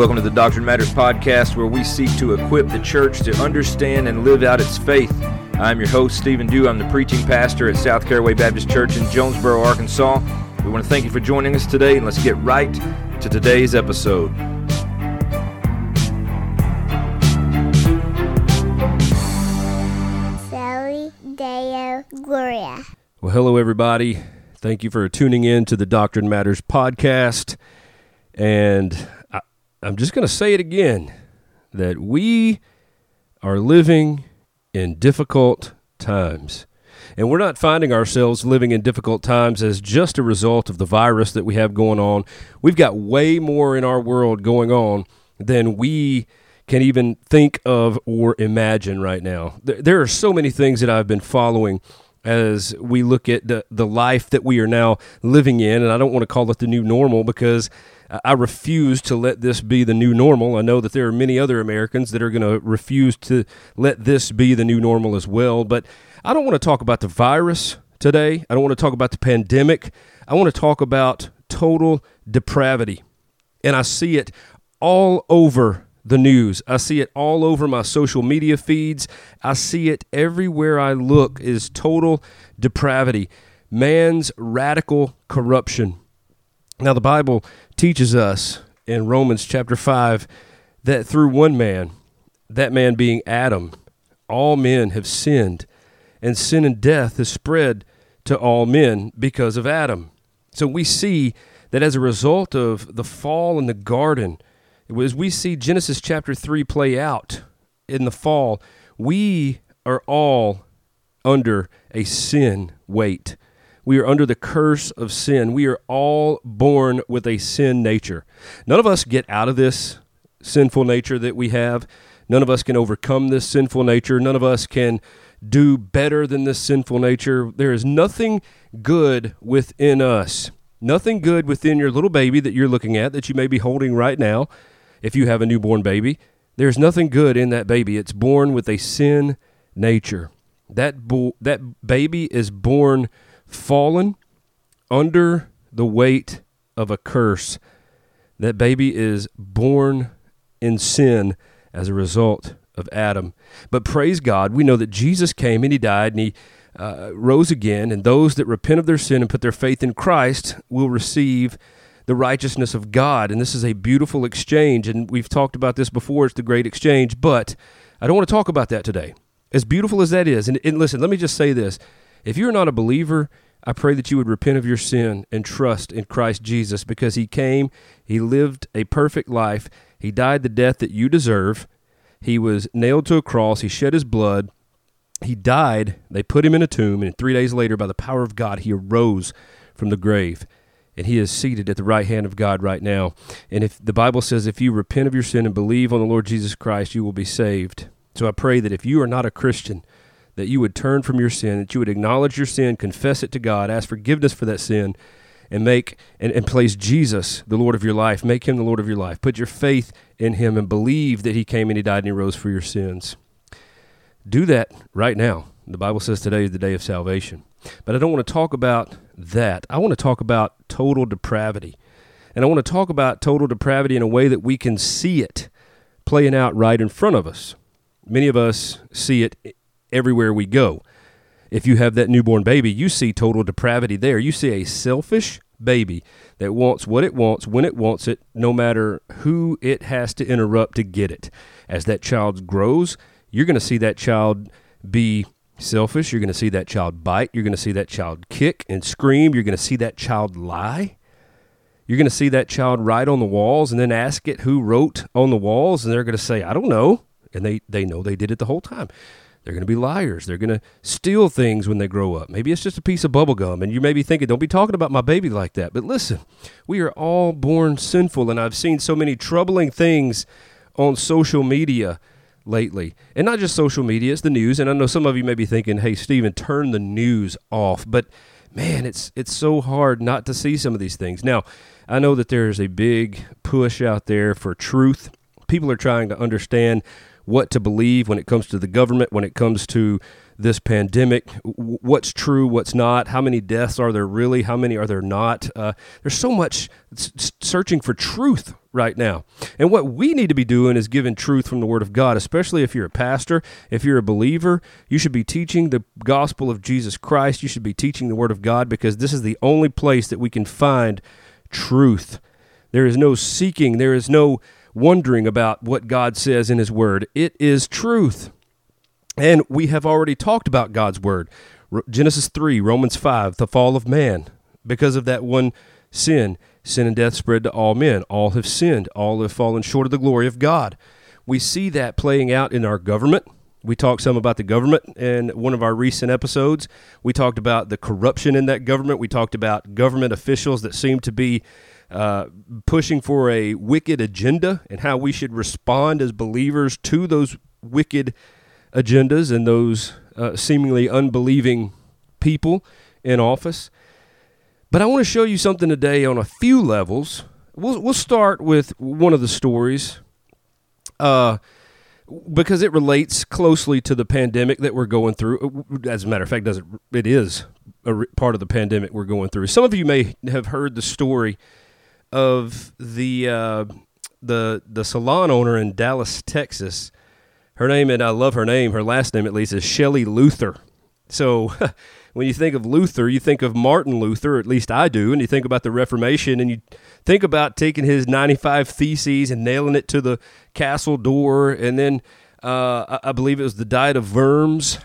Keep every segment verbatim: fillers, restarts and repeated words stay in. Welcome to the Doctrine Matters podcast, where we seek to equip the church to understand and live out its faith. I'm your host, Stephen Dew. I'm the preaching pastor at South Caraway Baptist Church in Jonesboro, Arkansas. We want to thank you for joining us today, and let's get right to today's episode. Soli Deo Gloria. Well, hello, everybody. Thank you for tuning in to the Doctrine Matters podcast. And I, I'm just going to say it again, that we are living in difficult times. And we're not finding ourselves living in difficult times as just a result of the virus that we have going on. We've got way more in our world going on than we can even think of or imagine right now. There are so many things that I've been following as we look at the, the life that we are now living in, and I don't want to call it the new normal because I refuse to let this be the new normal. I know that there are many other Americans that are going to refuse to let this be the new normal as well, but I don't want to talk about the virus today. I don't want to talk about the pandemic. I want to talk about total depravity, and I see it all over the news. I see it all over my social media feeds. I see it everywhere I look is total depravity, man's radical corruption. Now, the Bible teaches us in Romans chapter five that through one man, that man being Adam, all men have sinned, and sin and death is spread to all men because of Adam. So we see that as a result of the fall in the garden, as we see Genesis chapter three play out in the fall, we are all under a sin weight. We are under the curse of sin. We are all born with a sin nature. None of us get out of this sinful nature that we have. None of us can overcome this sinful nature. None of us can do better than this sinful nature. There is nothing good within us. Nothing good within your little baby that you're looking at, that you may be holding right now. If you have a newborn baby, there's nothing good in that baby. It's born with a sin nature. That bo- that baby is born fallen under the weight of a curse. That baby is born in sin as a result of Adam. But praise God, we know that Jesus came and he died and he uh, rose again, and those that repent of their sin and put their faith in Christ will receive the righteousness of God. And this is a beautiful exchange, and we've talked about this before. It's the great exchange, but I don't want to talk about that today. As beautiful as that is, and, and listen, let me just say this. If you're not a believer, I pray that you would repent of your sin and trust in Christ Jesus, because he came, he lived a perfect life, he died the death that you deserve, he was nailed to a cross, he shed his blood, he died, they put him in a tomb, and three days later, by the power of God, he arose from the grave. And he is seated at the right hand of God right now. And if the Bible says, if you repent of your sin and believe on the Lord Jesus Christ, you will be saved. So I pray that if you are not a Christian, that you would turn from your sin, that you would acknowledge your sin, confess it to God, ask forgiveness for that sin, and make and, and place Jesus the Lord of your life. Make him the Lord of your life. Put your faith in him and believe that he came and he died and he rose for your sins. Do that right now. The Bible says today is the day of salvation. But I don't want to talk about that. I want to talk about total depravity. And I want to talk about total depravity in a way that we can see it playing out right in front of us. Many of us see it everywhere we go. If you have that newborn baby, you see total depravity there. You see a selfish baby that wants what it wants, when it wants it, no matter who it has to interrupt to get it. As that child grows, you're going to see that child be selfish. You're going to see that child bite. You're going to see that child kick and scream. You're going to see that child lie. You're going to see that child write on the walls and then ask it who wrote on the walls, and they're going to say, I don't know. And they, they know they did it the whole time. They're going to be liars. They're going to steal things when they grow up. Maybe it's just a piece of bubble gum, and you may be thinking, don't be talking about my baby like that. But listen, we are all born sinful, and I've seen so many troubling things on social media lately. And not just social media, it's the news. And I know some of you may be thinking, hey, Stephen, turn the news off. But man, it's it's so hard not to see some of these things. Now, I know that there's a big push out there for truth. People are trying to understand what to believe when it comes to the government, when it comes to this pandemic, what's true, what's not, how many deaths are there really, how many are there not. Uh, there's so much searching for truth right now. And what we need to be doing is giving truth from the Word of God, especially if you're a pastor, if you're a believer. You should be teaching the gospel of Jesus Christ. You should be teaching the Word of God, because this is the only place that we can find truth. There is no seeking. There is no wondering about what God says in His Word. It is truth. And we have already talked about God's Word. Genesis three, Romans five, the fall of man. Because of that one sin, sin and death spread to all men. All have sinned. All have fallen short of the glory of God. We see that playing out in our government. We talked some about the government in one of our recent episodes. We talked about the corruption in that government. We talked about government officials that seem to be uh, pushing for a wicked agenda, and how we should respond as believers to those wicked agendas and those uh, seemingly unbelieving people in office. But I want to show you something today on a few levels. We'll we'll start with one of the stories uh, because it relates closely to the pandemic that we're going through. As a matter of fact, does it, it is a re- part of the pandemic we're going through. Some of you may have heard the story of the uh, the the salon owner in Dallas, Texas. Her name, and I love her name, her last name at least, is Shelley Luther. So when you think of Luther, you think of Martin Luther, at least I do, and you think about the Reformation, and you think about taking his ninety-five Theses and nailing it to the castle door, and then uh, I believe it was the Diet of Worms,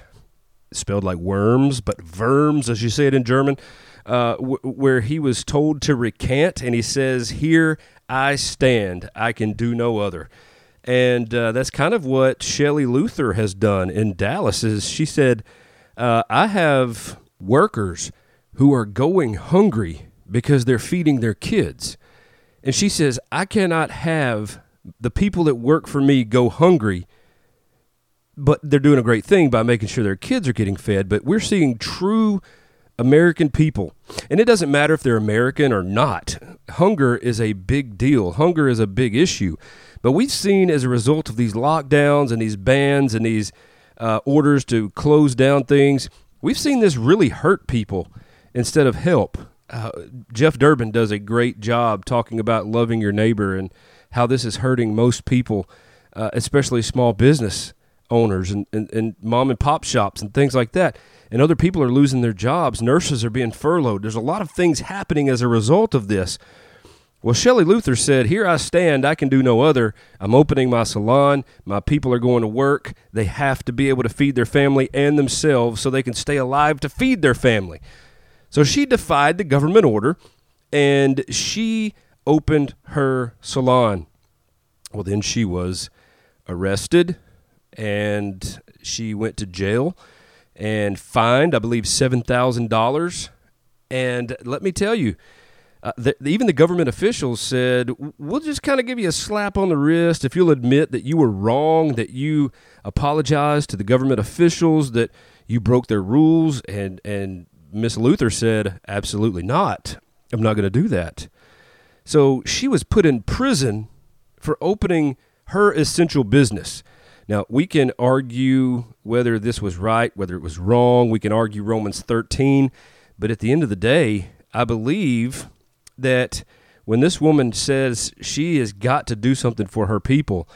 spelled like worms, but Worms, as you say it in German, uh, w- where he was told to recant, and he says, "Here I stand, I can do no other." And uh, that's kind of what Shelley Luther has done in Dallas. Is she said, uh, I have workers who are going hungry because they're feeding their kids. And she says, I cannot have the people that work for me go hungry, but they're doing a great thing by making sure their kids are getting fed. But we're seeing true American people, and it doesn't matter if they're American or not. Hunger is a big deal. Hunger is a big issue. But we've seen, as a result of these lockdowns and these bans and these uh, orders to close down things, we've seen this really hurt people instead of help. Uh, Jeff Durbin does a great job talking about loving your neighbor and how this is hurting most people, uh, especially small business owners and, and, and mom and pop shops and things like that. And other people are losing their jobs. Nurses are being furloughed. There's a lot of things happening as a result of this. Well, Shelley Luther said, here I stand, I can do no other. I'm opening my salon. My people are going to work. They have to be able to feed their family and themselves so they can stay alive to feed their family. So she defied the government order, and she opened her salon. Well, then she was arrested, and she went to jail and fined, I believe, seven thousand dollars. And let me tell you, uh, the, even the government officials said, we'll just kind of give you a slap on the wrist if you'll admit that you were wrong, that you apologized to the government officials, that you broke their rules. And, and Miss Luther said, absolutely not. I'm not going to do that. So she was put in prison for opening her essential business. Now, we can argue whether this was right, whether it was wrong. We can argue Romans thirteen. But at the end of the day, I believe that when this woman says she has got to do something for her people,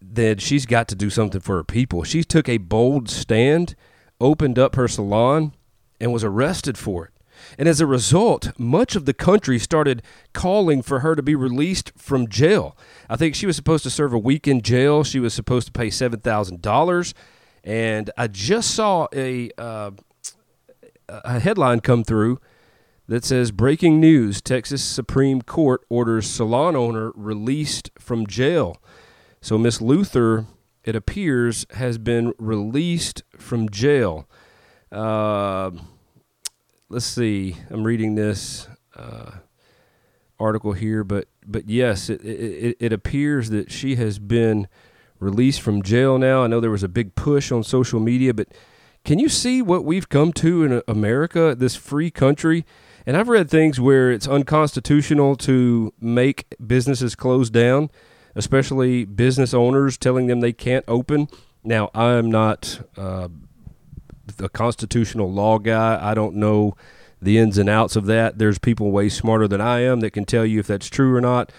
then she's got to do something for her people. She took a bold stand, opened up her salon, and was arrested for it. And as a result, much of the country started calling for her to be released from jail. I think she was supposed to serve a week in jail. She was supposed to pay seven thousand dollars. And I just saw a uh, a headline come through that says, breaking news, Texas Supreme Court orders salon owner released from jail. So Miss Luther, it appears, has been released from jail. Uh... Let's see. I'm reading this uh, article here, but but yes, it, it it appears that she has been released from jail now. I know there was a big push on social media, but can you see what we've come to in America, this free country? And I've read things where it's unconstitutional to make businesses close down. especially business owners telling them they can't open. Now, I'm not uh, a constitutional law guy. I don't know the ins and outs of that. There's people way smarter than I am that can tell you if that's true or not.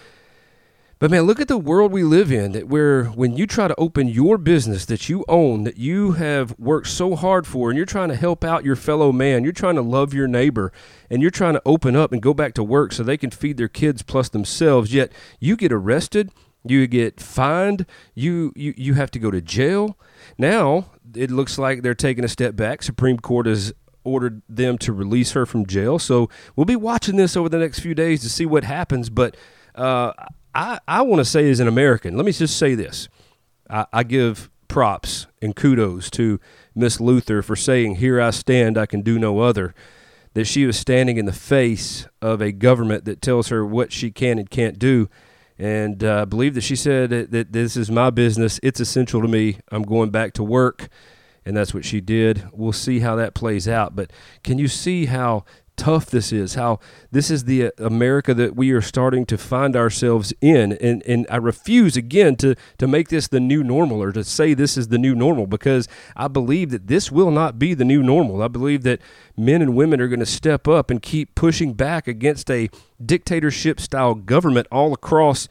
But, man, look at the world we live in, that where when you try to open your business that you own, that you have worked so hard for, and you're trying to help out your fellow man, you're trying to love your neighbor, and you're trying to open up and go back to work so they can feed their kids plus themselves, yet you get arrested, you get fined, you, you, you have to go to jail. Now, it looks like they're taking a step back. Supreme Court has ordered them to release her from jail. So we'll be watching this over the next few days to see what happens, but uh I, I want to say as an American, let me just say this. I, I give props and kudos to Miss Luther for saying, "Here I stand, I can do no other," that she was standing in the face of a government that tells her what she can and can't do. And uh, I believe that she said that, that this is my business. It's essential to me. I'm going back to work. And that's what she did. We'll see how that plays out. But can you see how tough this is, how this is the America that we are starting to find ourselves in? And and I refuse again to to make this the new normal, or to say this is the new normal, because I believe that this will not be the new normal. I believe that men and women are going to step up and keep pushing back against a dictatorship style government all across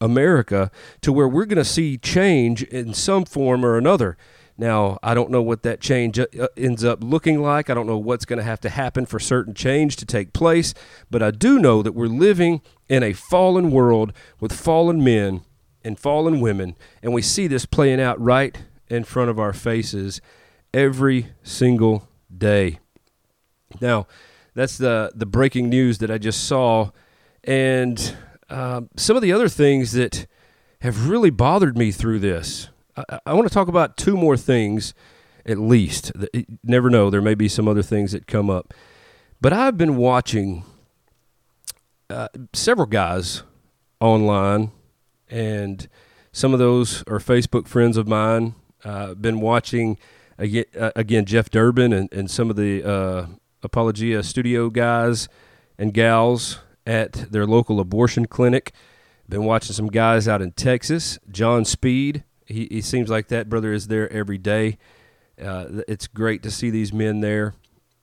America, to where we're going to see change in some form or another. Now, I don't know what that change ends up looking like. I don't know what's going to have to happen for certain change to take place. But I do know that we're living in a fallen world with fallen men and fallen women. And we see this playing out right in front of our faces every single day. Now, that's the, the breaking news that I just saw. And uh, some of the other things that have really bothered me through this. I want to talk about two more things at least. You never know. There may be some other things that come up. But I've been watching uh, several guys online, and some of those are Facebook friends of mine. I've uh, been watching, again, Jeff Durbin and, and some of the uh, Apologia Studio guys and gals at their local abortion clinic. Been watching some guys out in Texas, John Speed. He, he seems like that brother is there every day. Uh, it's great to see these men there.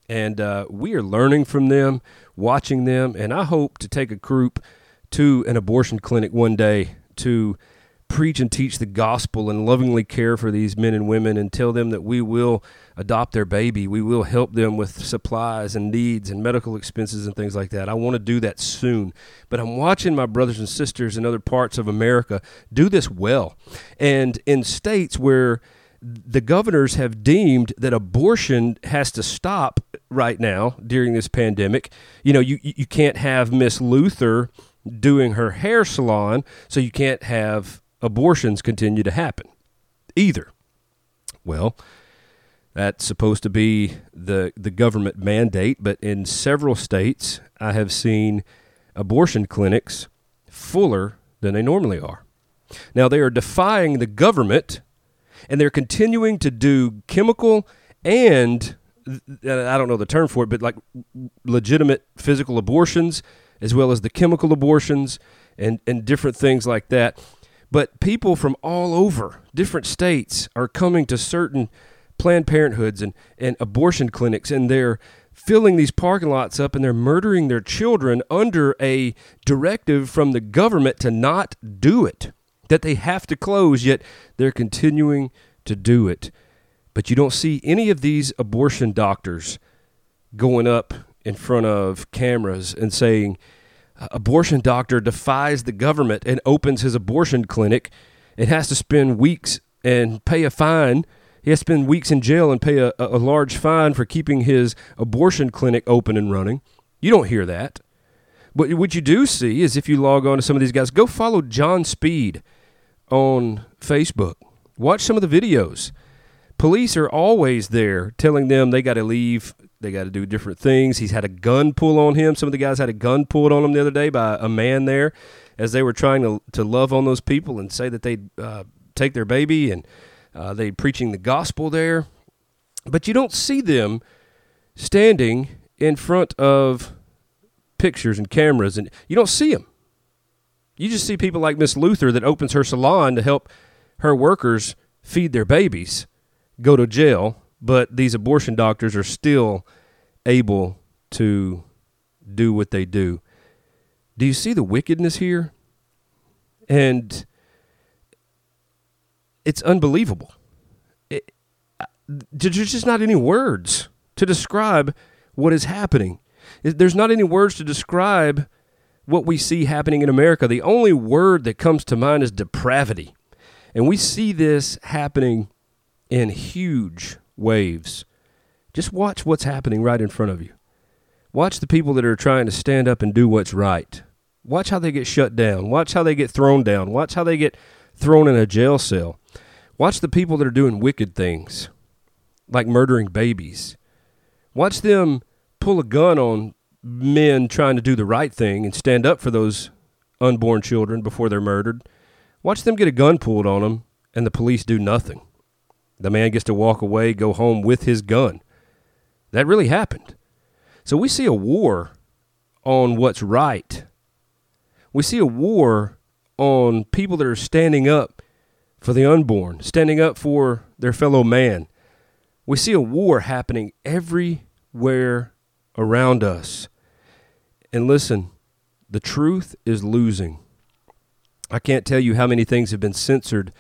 And uh, we are learning from them, watching them, and I hope to take a group to an abortion clinic one day to preach and teach the gospel and lovingly care for these men and women, and tell them that we will adopt their baby. We will help them with supplies and needs and medical expenses and things like that. I want to do that soon. But I'm watching my brothers and sisters in other parts of America do this well. And in states where the governors have deemed that abortion has to stop right now during this pandemic, you know, you, you can't have Miss Luther doing her hair salon, so you can't have abortions continue to happen either. Well, that's supposed to be the the government mandate, but in several states, I have seen abortion clinics fuller than they normally are. Now, they are defying the government, and they're continuing to do chemical and, I don't know the term for it, but like legitimate physical abortions, as well as the chemical abortions and, and different things like that. But people from all over, different states, are coming to certain Planned Parenthoods and, and abortion clinics, and they're filling these parking lots up, and they're murdering their children under a directive from the government to not do it, that they have to close, yet they're continuing to do it. But you don't see any of these abortion doctors going up in front of cameras and saying, "Abortion doctor defies the government and opens his abortion clinic and has to spend weeks and pay a fine. He has to spend weeks in jail and pay a, a large fine for keeping his abortion clinic open and running." You don't hear that. But what you do see is, if you log on to some of these guys, go follow John Speed on Facebook. Watch some of the videos. Police are always there telling them they got to leave. They got to do different things. He's had a gun pull on him. Some of the guys had a gun pulled on them the other day by a man there as they were trying to, to love on those people and say that they'd uh, take their baby, and uh, they're preaching the gospel there. But you don't see them standing in front of pictures and cameras, and you don't see them. You just see people like Miss Luther that opens her salon to help her workers feed their babies, go to jail, but these abortion doctors are still able to do what they do. Do you see the wickedness here? And it's unbelievable. It, there's just not any words to describe what is happening. There's not any words to describe what we see happening in America. The only word that comes to mind is depravity. And we see this happening in huge waves. Just watch what's happening right in front of you. Watch the people that are trying to stand up and do what's right. Watch how they get shut down. Watch how they get thrown down. Watch how they get thrown in a jail cell. Watch the people that are doing wicked things, like murdering babies. Watch them pull a gun on men trying to do the right thing and stand up for those unborn children before they're murdered. Watch them get a gun pulled on them, and the police do nothing. The man gets to walk away, go home with his gun. That really happened. So we see a war on what's right. We see a war on people that are standing up for the unborn, standing up for their fellow man. We see a war happening everywhere around us. And listen, the truth is losing. I can't tell you how many things have been censored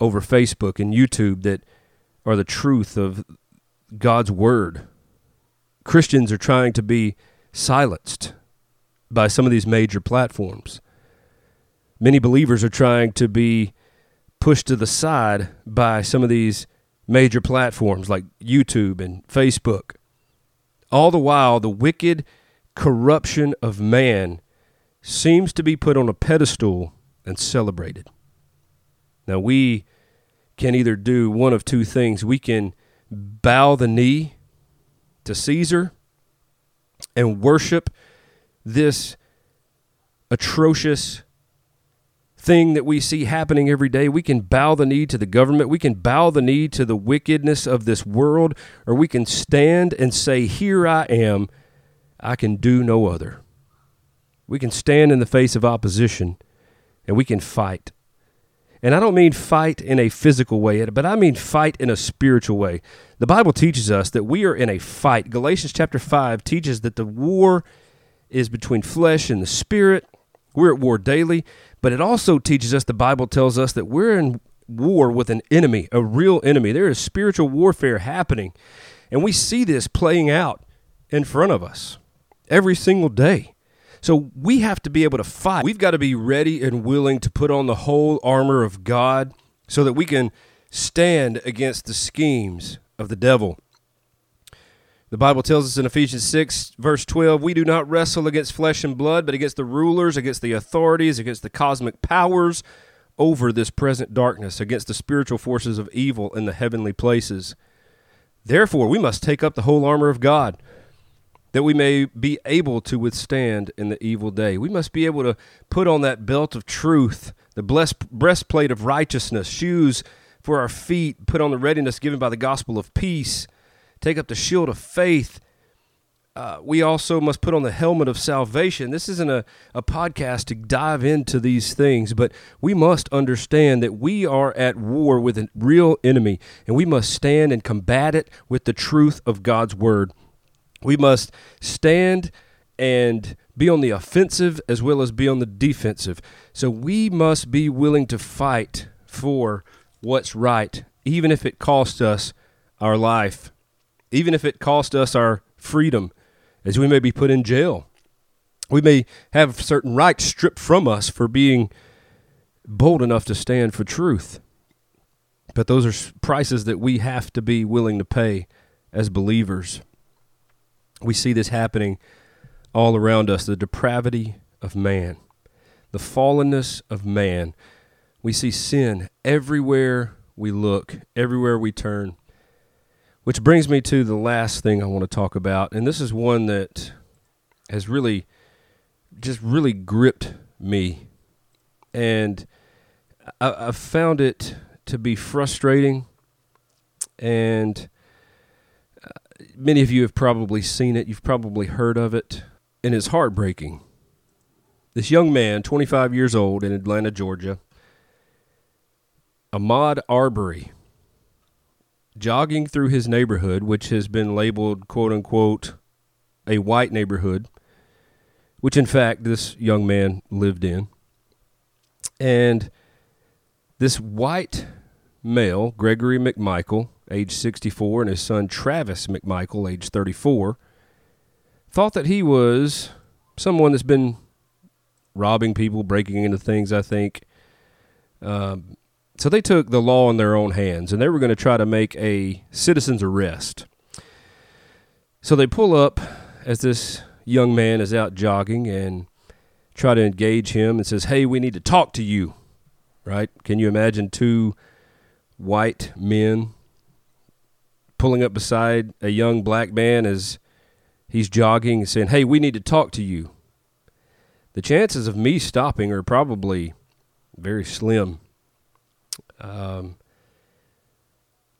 over Facebook and YouTube that are the truth of God's word. Christians are trying to be silenced by some of these major platforms. Many believers are trying to be pushed to the side by some of these major platforms like YouTube and Facebook. All the while, the wicked corruption of man seems to be put on a pedestal and celebrated. Now, we can either do one of two things. We can bow the knee to Caesar and worship this atrocious thing that we see happening every day. We can bow the knee to the government. We can bow the knee to the wickedness of this world, or we can stand and say, here I am, I can do no other. We can stand in the face of opposition, and we can fight. And I don't mean fight in a physical way, but I mean fight in a spiritual way. The Bible teaches us that we are in a fight. Galatians chapter five teaches that the war is between flesh and the spirit. We're at war daily, but it also teaches us, the Bible tells us, that we're in war with an enemy, a real enemy. There is spiritual warfare happening, and we see this playing out in front of us every single day. So we have to be able to fight. We've got to be ready and willing to put on the whole armor of God so that we can stand against the schemes of the devil. The Bible tells us in Ephesians six, verse twelve, we do not wrestle against flesh and blood, but against the rulers, against the authorities, against the cosmic powers over this present darkness, against the spiritual forces of evil in the heavenly places. Therefore, we must take up the whole armor of God, that we may be able to withstand in the evil day. We must be able to put on that belt of truth, the blessed breastplate of righteousness, shoes for our feet, put on the readiness given by the gospel of peace, take up the shield of faith. Uh, we also must put on the helmet of salvation. This isn't a, a podcast to dive into these things, but we must understand that we are at war with a real enemy, and we must stand and combat it with the truth of God's word. We must stand and be on the offensive as well as be on the defensive. So we must be willing to fight for what's right, even if it costs us our life, even if it costs us our freedom, as we may be put in jail. We may have certain rights stripped from us for being bold enough to stand for truth. But those are prices that we have to be willing to pay as believers. We see this happening all around us, the depravity of man, the fallenness of man. We see sin everywhere we look, everywhere we turn, which brings me to the last thing I want to talk about, and this is one that has really, just really gripped me, and I, I found it to be frustrating, and many of you have probably seen it. You've probably heard of it. And it's heartbreaking. This young man, twenty-five years old, in Atlanta, Georgia, Ahmaud Arbery, jogging through his neighborhood, which has been labeled, quote-unquote, a white neighborhood, which, in fact, this young man lived in. And this white male, Gregory McMichael, age sixty-four, and his son, Travis McMichael, age thirty-four, thought that he was someone that's been robbing people, breaking into things, I think. Um, so they took the law in their own hands, and they were going to try to make a citizen's arrest. So they pull up as this young man is out jogging and try to engage him and says, hey, we need to talk to you, right? Can you imagine two white men pulling up beside a young black man as he's jogging and saying, hey, we need to talk to you? The chances of me stopping are probably very slim. Um,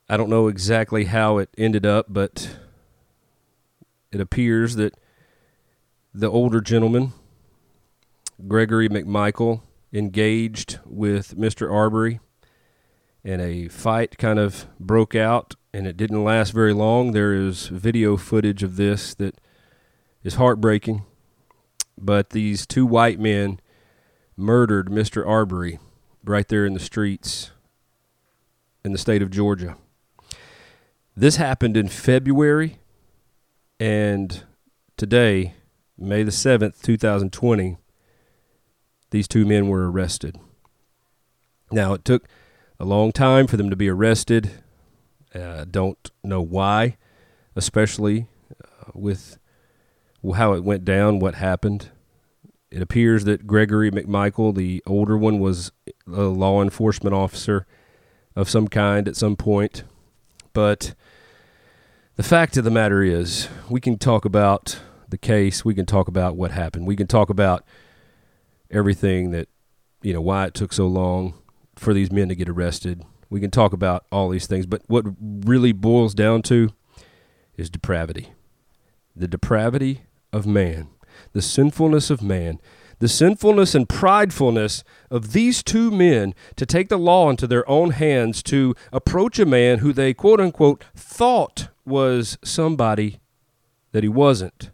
I don't know exactly how it ended up, but it appears that the older gentleman, Gregory McMichael, engaged with Mister Arbery, and a fight kind of broke out, and it didn't last very long. There is video footage of this that is heartbreaking, but these two white men murdered Mister Arbery right there in the streets in the state of Georgia. This happened in February, and today, May the seventh, two thousand twenty, these two men were arrested. Now, it took a long time for them to be arrested. I uh, don't know why, especially uh, with how it went down, what happened. It appears that Gregory McMichael, the older one, was a law enforcement officer of some kind at some point. But the fact of the matter is, we can talk about the case. We can talk about what happened. We can talk about everything that, you know, why it took so long for these men to get arrested. We can talk about all these things, but what really boils down to is depravity. The depravity of man, the sinfulness of man, the sinfulness and pridefulness of these two men to take the law into their own hands, to approach a man who they, quote unquote, thought was somebody that he wasn't.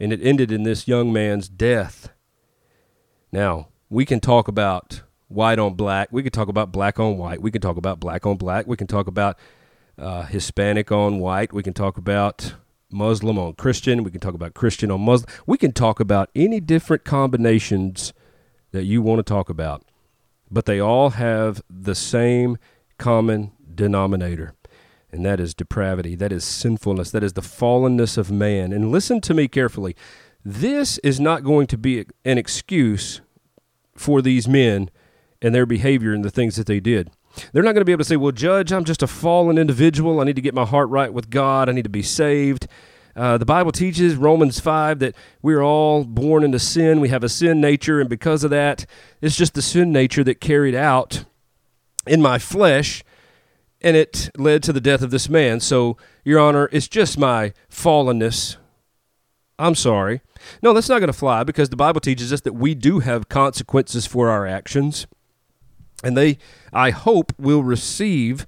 And it ended in this young man's death. Now, we can talk about white on black. We can talk about black on white. We can talk about black on black. We can talk about uh, Hispanic on white. We can talk about Muslim on Christian. We can talk about Christian on Muslim. We can talk about any different combinations that you want to talk about, but they all have the same common denominator, and that is depravity. That is sinfulness. That is the fallenness of man. And listen to me carefully. This is not going to be an excuse for these men and their behavior and the things that they did. They're not going to be able to say, well, Judge, I'm just a fallen individual. I need to get my heart right with God. I need to be saved. Uh, the Bible teaches, Romans five, that we're all born into sin. We have a sin nature, and because of that, it's just the sin nature that carried out in my flesh, and it led to the death of this man. So, Your Honor, it's just my fallenness. I'm sorry. No, that's not going to fly, because the Bible teaches us that we do have consequences for our actions, and they, I hope, will receive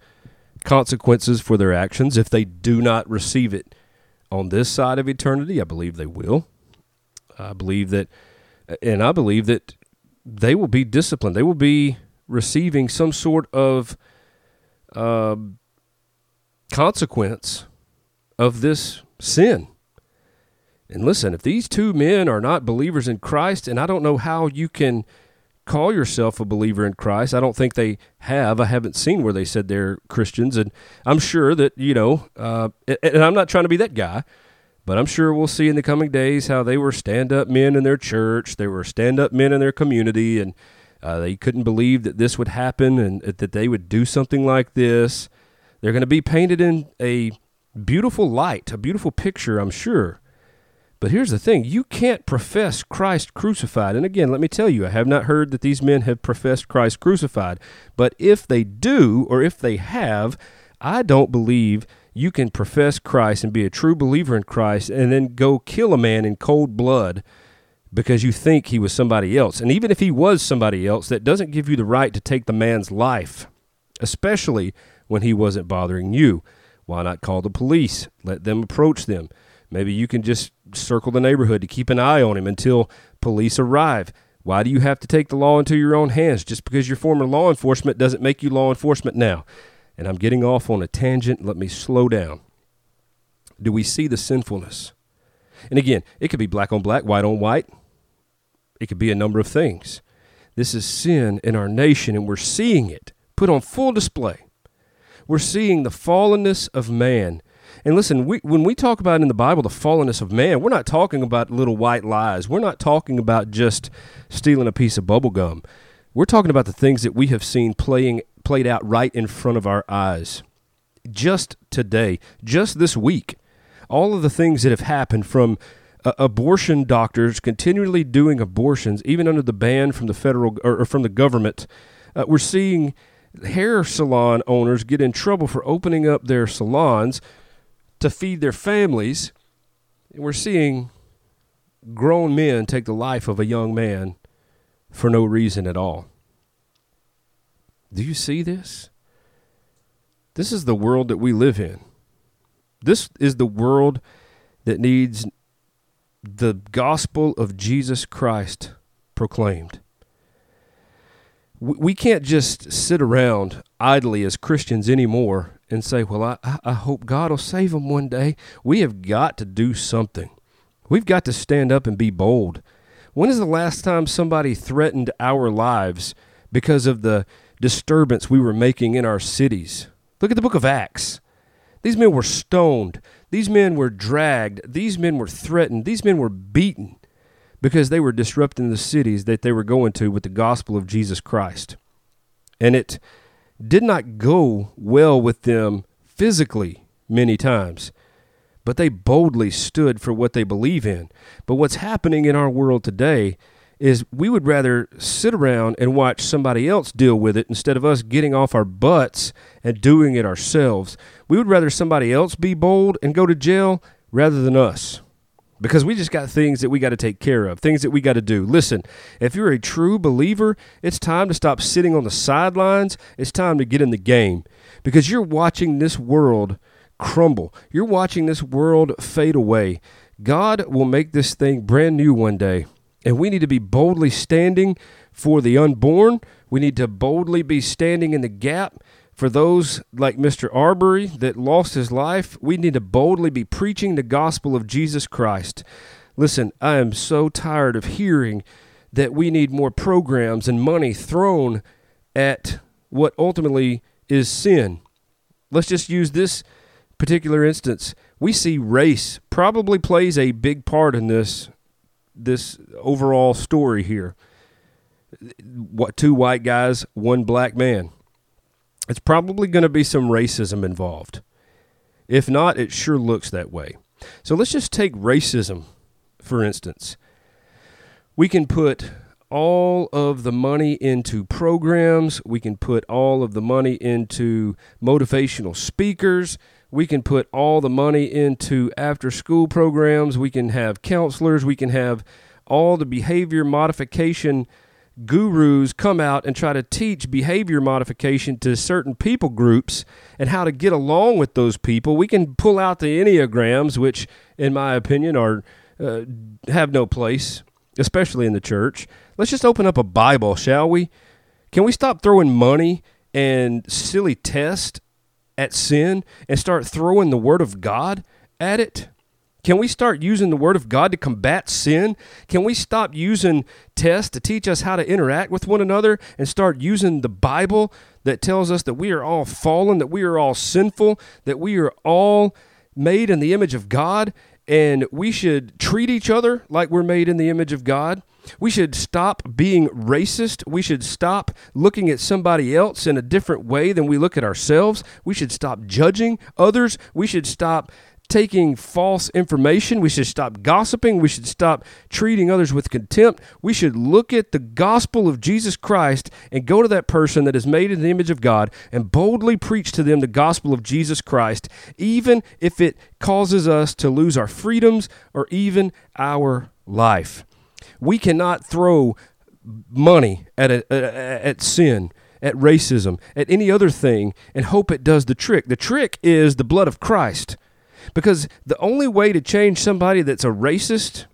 consequences for their actions. If they do not receive it on this side of eternity, I believe they will. I believe that, and I believe that they will be disciplined. They will be receiving some sort of uh, consequence of this sin. And listen, if these two men are not believers in Christ, and I don't know how you can call yourself a believer in Christ. I don't think they have. I haven't seen where they said they're Christians, and I'm sure that, you know, uh, and I'm not trying to be that guy, but I'm sure we'll see in the coming days how they were stand-up men in their church, they were stand-up men in their community, and uh, they couldn't believe that this would happen and that they would do something like this. They're going to be painted in a beautiful light, a beautiful picture, I'm sure. But here's the thing, you can't profess Christ crucified. And again, let me tell you, I have not heard that these men have professed Christ crucified. But if they do, or if they have, I don't believe you can profess Christ and be a true believer in Christ and then go kill a man in cold blood because you think he was somebody else. And even if he was somebody else, that doesn't give you the right to take the man's life, especially when he wasn't bothering you. Why not call the police? Let them approach them. Maybe you can just circle the neighborhood to keep an eye on him until police arrive. Why do you have to take the law into your own hands? Just because you're former law enforcement doesn't make you law enforcement now. And I'm getting off on a tangent. Let me slow down. Do we see the sinfulness? And again, it could be black on black, white on white. It could be a number of things. This is sin in our nation, and we're seeing it put on full display. We're seeing the fallenness of man. And listen, we, when we talk about in the Bible the fallenness of man, we're not talking about little white lies. We're not talking about just stealing a piece of bubble gum. We're talking about the things that we have seen playing played out right in front of our eyes. Just today, just this week, all of the things that have happened from uh, abortion doctors continually doing abortions, even under the ban from the federal or, or from the government, uh, we're seeing hair salon owners get in trouble for opening up their salons to feed their families. And we're seeing grown men take the life of a young man for no reason at all. Do you see this? This is the world that we live in. This is the world that needs the gospel of Jesus Christ proclaimed. We can't just sit around idly as Christians anymore and say, well, I, I hope God will save them one day. We have got to do something. We've got to stand up and be bold. When is the last time somebody threatened our lives because of the disturbance we were making in our cities? Look at the book of Acts. These men were stoned. These men were dragged. These men were threatened. These men were beaten because they were disrupting the cities that they were going to with the gospel of Jesus Christ. And it did not go well with them physically many times, but they boldly stood for what they believe in. But what's happening in our world today is we would rather sit around and watch somebody else deal with it instead of us getting off our butts and doing it ourselves. We would rather somebody else be bold and go to jail rather than us, because we just got things that we got to take care of, things that we got to do. Listen, if you're a true believer, it's time to stop sitting on the sidelines. It's time to get in the game, because you're watching this world crumble. You're watching this world fade away. God will make this thing brand new one day. And we need to be boldly standing for the unborn. We need to boldly be standing in the gap for those like Mister Arbery that lost his life. We need to boldly be preaching the gospel of Jesus Christ. Listen, I am so tired of hearing that we need more programs and money thrown at what ultimately is sin. Let's just use this particular instance. We see race probably plays a big part in this this overall story here. What, two white guys, one black man. It's probably going to be some racism involved. If not, it sure looks that way. So let's just take racism, for instance. We can put all of the money into programs. We can put all of the money into motivational speakers. We can put all the money into after-school programs. We can have counselors. We can have all the behavior modification gurus come out and try to teach behavior modification to certain people groups and how to get along with those people. We can pull out the Enneagrams, which, in my opinion, are uh, have no place, especially in the church. Let's just open up a Bible, shall we? Can we stop throwing money and silly tests at sin and start throwing the Word of God at it? Can we start using the Word of God to combat sin? Can we stop using tests to teach us how to interact with one another and start using the Bible that tells us that we are all fallen, that we are all sinful, that we are all made in the image of God, and we should treat each other like we're made in the image of God? We should stop being racist. We should stop looking at somebody else in a different way than we look at ourselves. We should stop judging others. We should stop taking false information. We should stop gossiping. We should stop treating others with contempt. We should look at the gospel of Jesus Christ and go to that person that is made in the image of God and boldly preach to them the gospel of Jesus Christ, even if it causes us to lose our freedoms or even our life. We cannot throw money at a, at sin, at racism, at any other thing and hope it does the trick. The trick is the blood of Christ, because the only way to change somebody that's a racist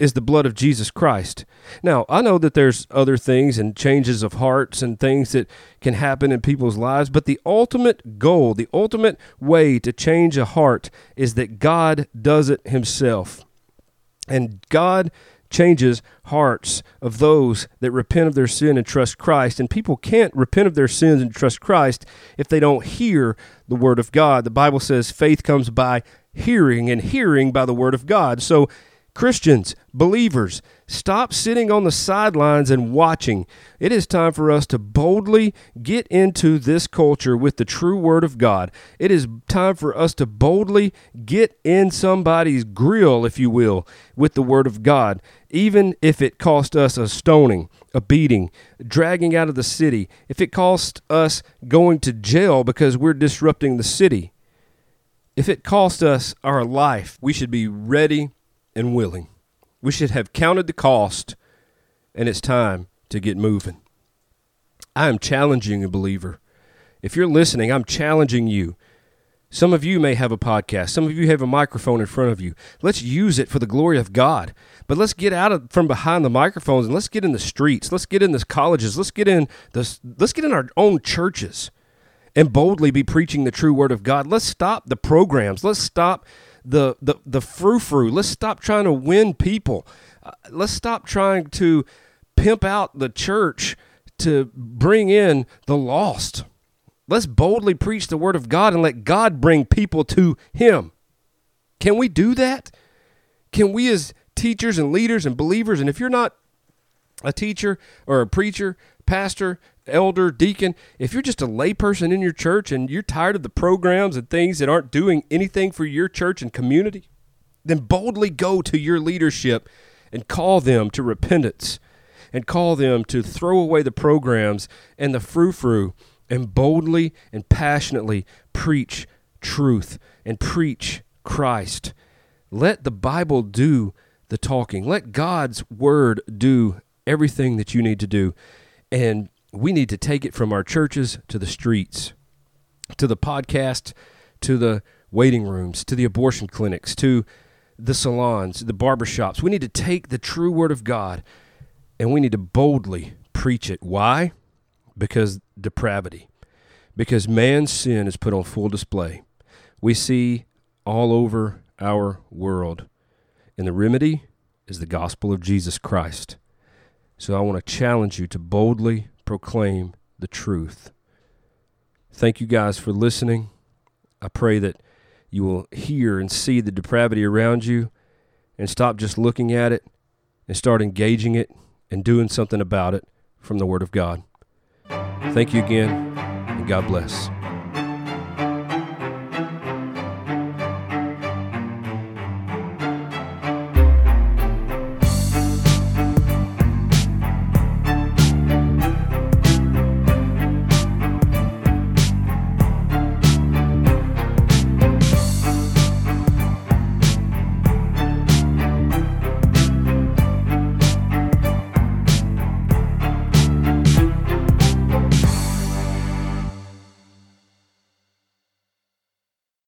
is the blood of Jesus Christ. Now, I know that there's other things and changes of hearts and things that can happen in people's lives, but the ultimate goal, the ultimate way to change a heart is that God does it himself. And God changes hearts of those that repent of their sin and trust Christ. And people can't repent of their sins and trust Christ if they don't hear the word of God. The Bible says faith comes by hearing, and hearing by the word of God. So Christians, believers, stop sitting on the sidelines and watching. It is time for us to boldly get into this culture with the true word of God. It is time for us to boldly get in somebody's grill, if you will, with the word of God, even if it cost us a stoning, a beating, dragging out of the city, if it cost us going to jail because we're disrupting the city. If it cost us our life, we should be ready and willing. We should have counted the cost, and it's time to get moving. I am challenging a believer. If you're listening, I'm challenging you. Some of you may have a podcast. Some of you have a microphone in front of you. Let's use it for the glory of God. But let's get out of, from behind the microphones, and let's get in the streets. Let's get in the colleges. Let's get in the, let's get in our own churches and boldly be preaching the true word of God. Let's stop the programs. Let's stop the the the frou-frou. Let's stop trying to win people. Uh, let's stop trying to pimp out the church to bring in the lost. Let's boldly preach the word of God and let God bring people to him. Can we do that? Can we, as teachers and leaders and believers, and if you're not a teacher or a preacher, pastor, elder, deacon, if you're just a layperson in your church and you're tired of the programs and things that aren't doing anything for your church and community, then boldly go to your leadership and call them to repentance, and call them to throw away the programs and the frou-frou and boldly and passionately preach truth and preach Christ. Let the Bible do the talking. Let God's word do everything that you need to do. And we need to take it from our churches to the streets, to the podcast, to the waiting rooms, to the abortion clinics, to the salons, the barbershops. We need to take the true word of God, and we need to boldly preach it. Why? Because depravity. Because man's sin is put on full display. We see all over our world. And the remedy is the gospel of Jesus Christ. So I want to challenge you to boldly proclaim the truth. Thank you guys for listening. I pray that you will hear and see the depravity around you and stop just looking at it and start engaging it and doing something about it from the Word of God. Thank you again, and God bless.